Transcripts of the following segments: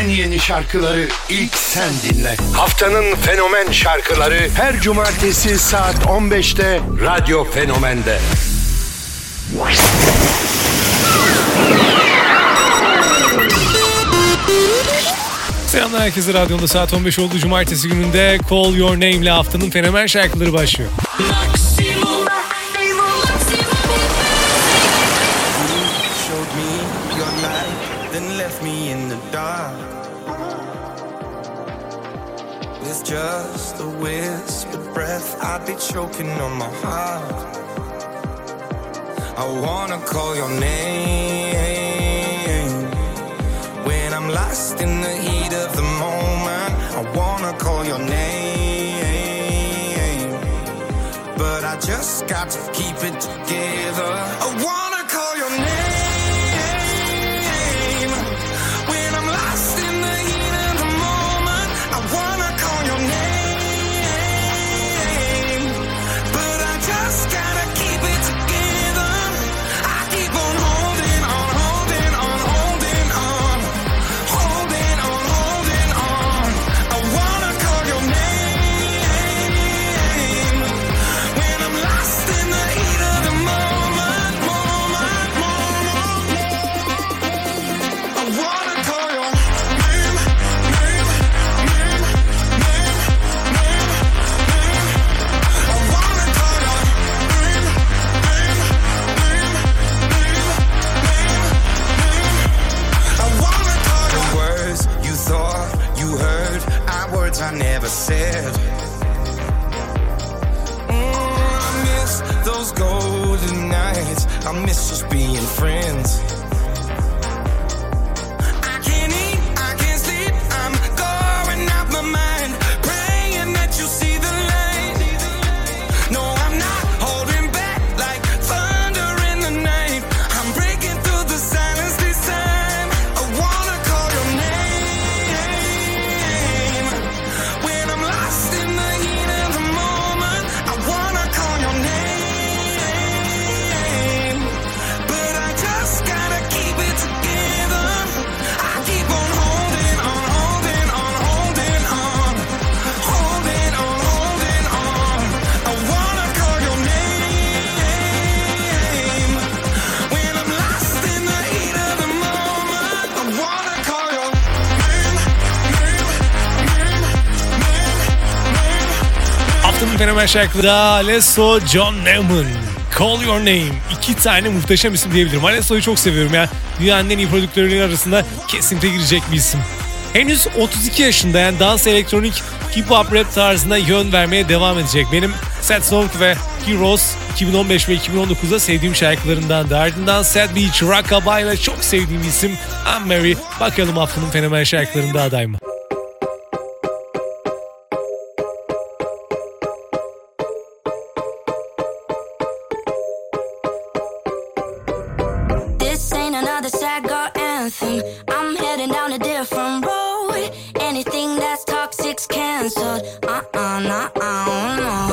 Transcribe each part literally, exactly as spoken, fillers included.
En yeni şarkıları ilk sen dinle. Haftanın fenomen şarkıları her cumartesi saat on beşte Radyo Fenomen'de. Selamlar herkese, radyonda saat on beş oldu. Cumartesi gününde Call Your Name ile haftanın fenomen şarkıları başlıyor. Just a whispered breath, I've been choking on my heart. I wanna call your name when I'm lost in the heat of the moment. I wanna call your name, but I just got to keep it together. I wanna call your name when I'm lost in the heat of the moment. I wanna call your name. I never said. mm, I miss those golden nights. I miss just being friends. I can't eat, I can't sleep. I'm going out my mind, praying that you see the light. No, I'm not holding back like thunder in the night. I'm breaking through the silence this time. I wanna call your name. Lost in the heat of the moment, I wanna call your name, but I just gotta keep it together. I keep on holding on, holding on, holding on, holding on, holding on. I wanna call your name when I'm lost in the heat of the moment. I wanna call your name, name, name, name. Haftanın fenomen şarkıları da Alesso, John Newman. Call Your Name. İki tane muhteşem isim diyebilirim. Alesso'yu çok seviyorum ya. Dünyanın en iyi prodüktörleri arasında kesinlikle girecek bir isim. Henüz otuz iki yaşında, yani dans, elektronik, hip-hop, rap tarzına yön vermeye devam edecek. Benim Sad Song ve Heroes iki bin on beş ve iki bin on dokuzda sevdiğim şarkılarından da. Ardından Sad Beach, Rockabye ve çok sevdiğim isim Anne-Marie. Bakalım haftanın fenomen şarkılarında aday mı? This ain't another sad girl anthem. I'm heading down a different road. Anything that's toxic's canceled. Uh-uh, nuh-uh, no.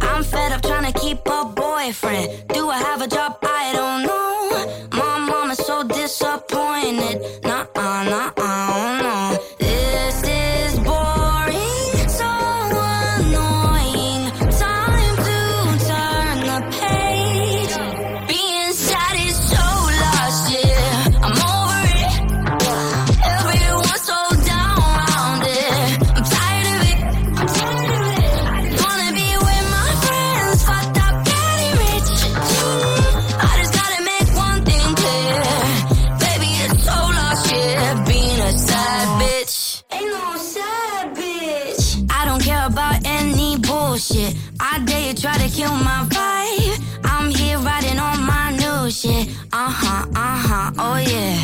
I'm fed up trying to keep a boyfriend. Do I have a job? I don't know. My mom is so disappointed. Nuh-uh, nuh-uh, no. This is boring, so annoying. Time to turn the page. Being sad is so lost, yeah. I'm over it. Everyone's so down around it. I'm tired of it. I'm tired of it. Wanna be with my friends, fucked up, getting rich. I just gotta make one thing clear, baby, it's so lost, yeah. Being a sad bitch. Ain't no sad bitch. I don't care about any bullshit. I dare you try to kill my vibe. I'm here riding on my new shit. Uh huh, uh huh, oh yeah.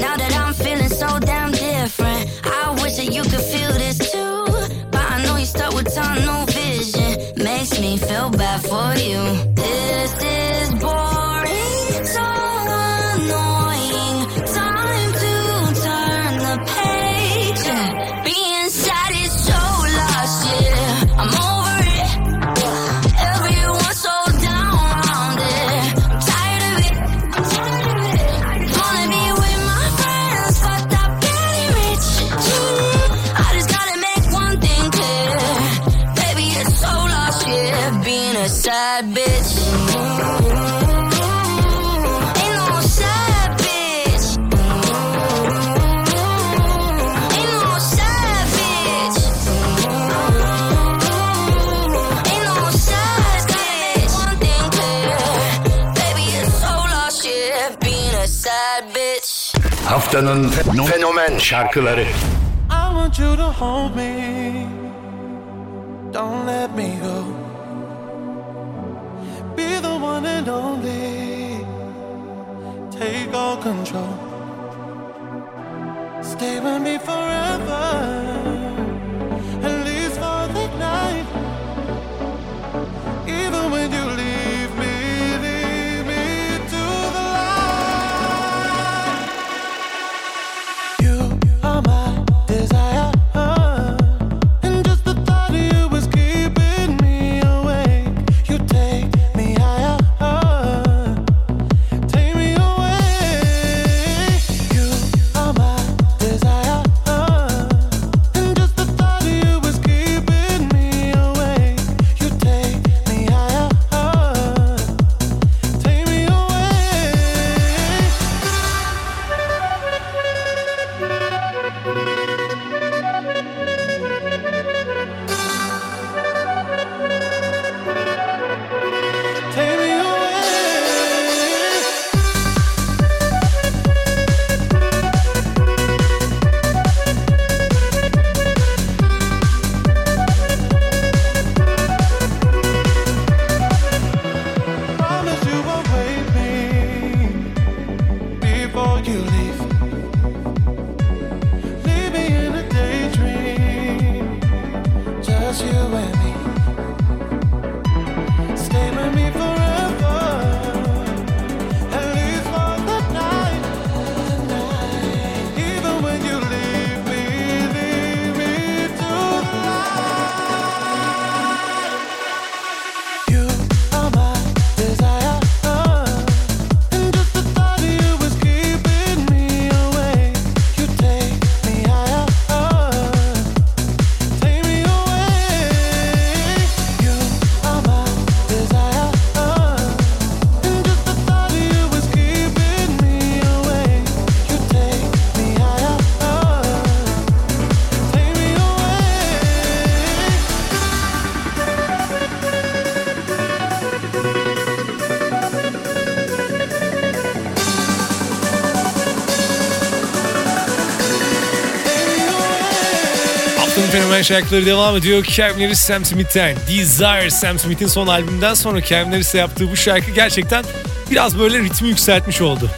Now that I'm feeling so damn different, I wish that you could feel this too. But I know you stuck with tunnel vision. Makes me feel bad for you. This is boring, so annoying. Time to turn the page. Being sad is so lost, yeah. I'm over it. Everyone's so down around it. I'm tired of it. I'm tired of it. Wanna be with my friends, but bad bitch. Ain't no more shy bitch. Ain't no more shy bitch. Ain't no more shy bitch. One thing clear, baby it's all our shit being a side bitch. Haftanın fenomen şarkıları. I want you to hold me. Don't let me go. Be the one and only. Take all control. Stay with me forever. At least for the night. Even when you leave me, leave me to the light. You are my desire. Şarkıları devam ediyor. Kevin Sam Smith'ten Desire. Sam Smith'in son albümünden sonra Kevin Harris'e yaptığı bu şarkı gerçekten biraz böyle ritmi yükseltmiş oldu.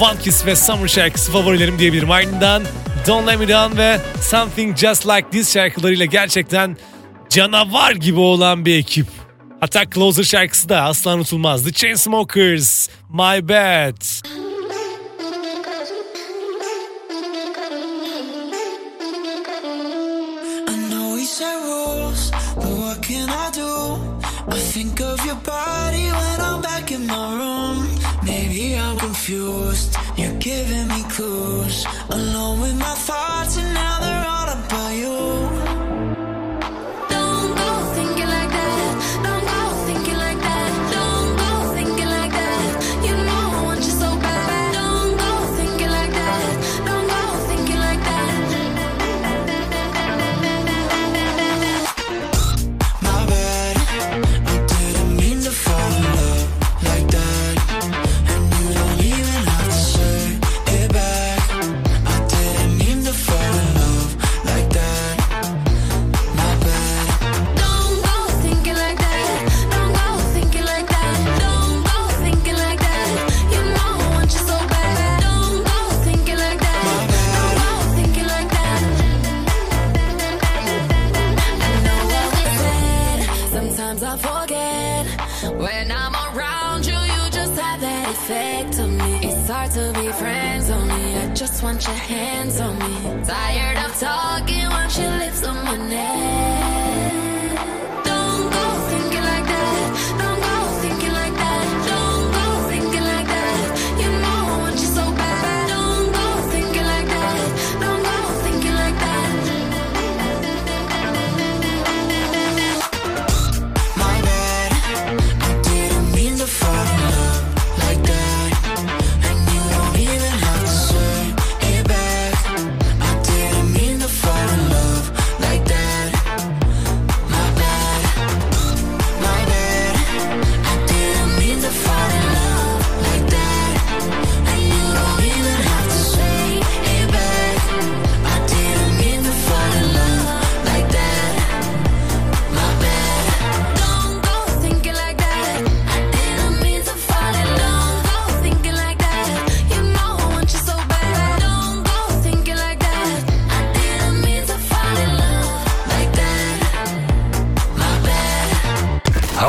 One Kiss ve Summer şarkısı favorilerim diyebilirim. Ardından Don't Let Me Down ve Something Just Like This şarkılarıyla gerçekten canavar gibi olan bir ekip. Hatta Closer şarkısı da asla unutulmaz. The Chainsmokers, My Bad. Think of your body when I'm back in my room. Maybe I'm confused. You're giving me clues. Alone with my thoughts and now they're all about you. Want your hands on me. Tired of talking, want your lips on my neck.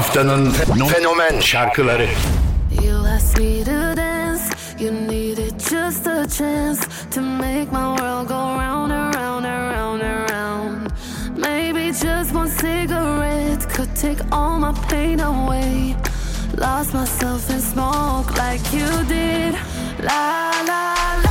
Haftanın fenomen şarkıları. You asked me to dance, you needed just a chance to make my world go round and round and round and round. Maybe just one cigarette could take all my pain away. Lost myself in smoke like you did. La la la.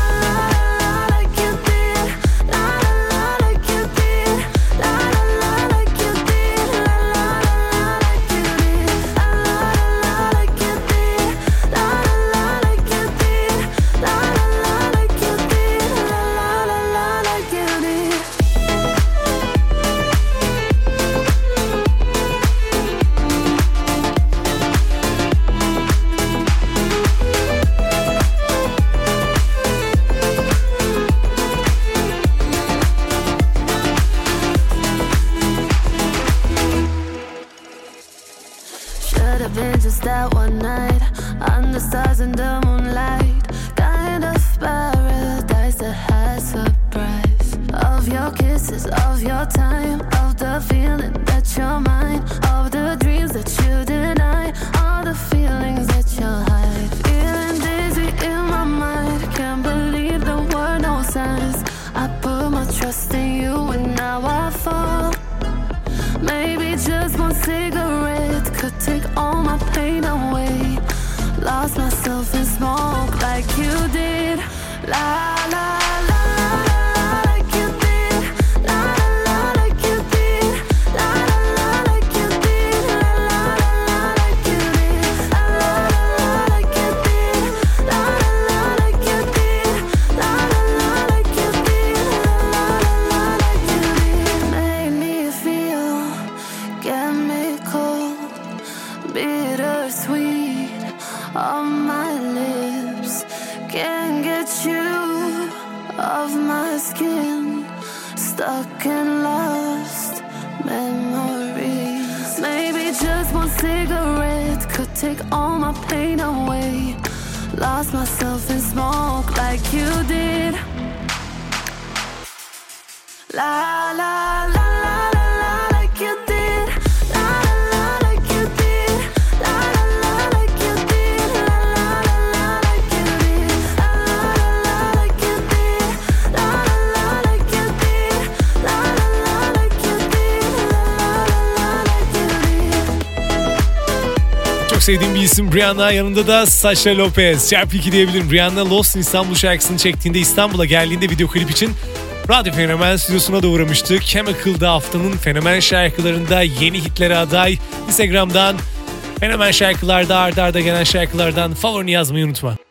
Sevdiğim bir isim Brianna, yanında da Sasha Lopez. Çarpı iki diyebilirim. Brianna Lost İstanbul şarkısını çektiğinde İstanbul'a geldiğinde video klip için Radyo Fenomen stüdyosuna da uğramıştı. Chemical'da haftanın fenomen şarkılarında yeni hitlere aday. Instagram'dan fenomen şarkılarda arda arda gelen şarkılardan favorini yazmayı unutma.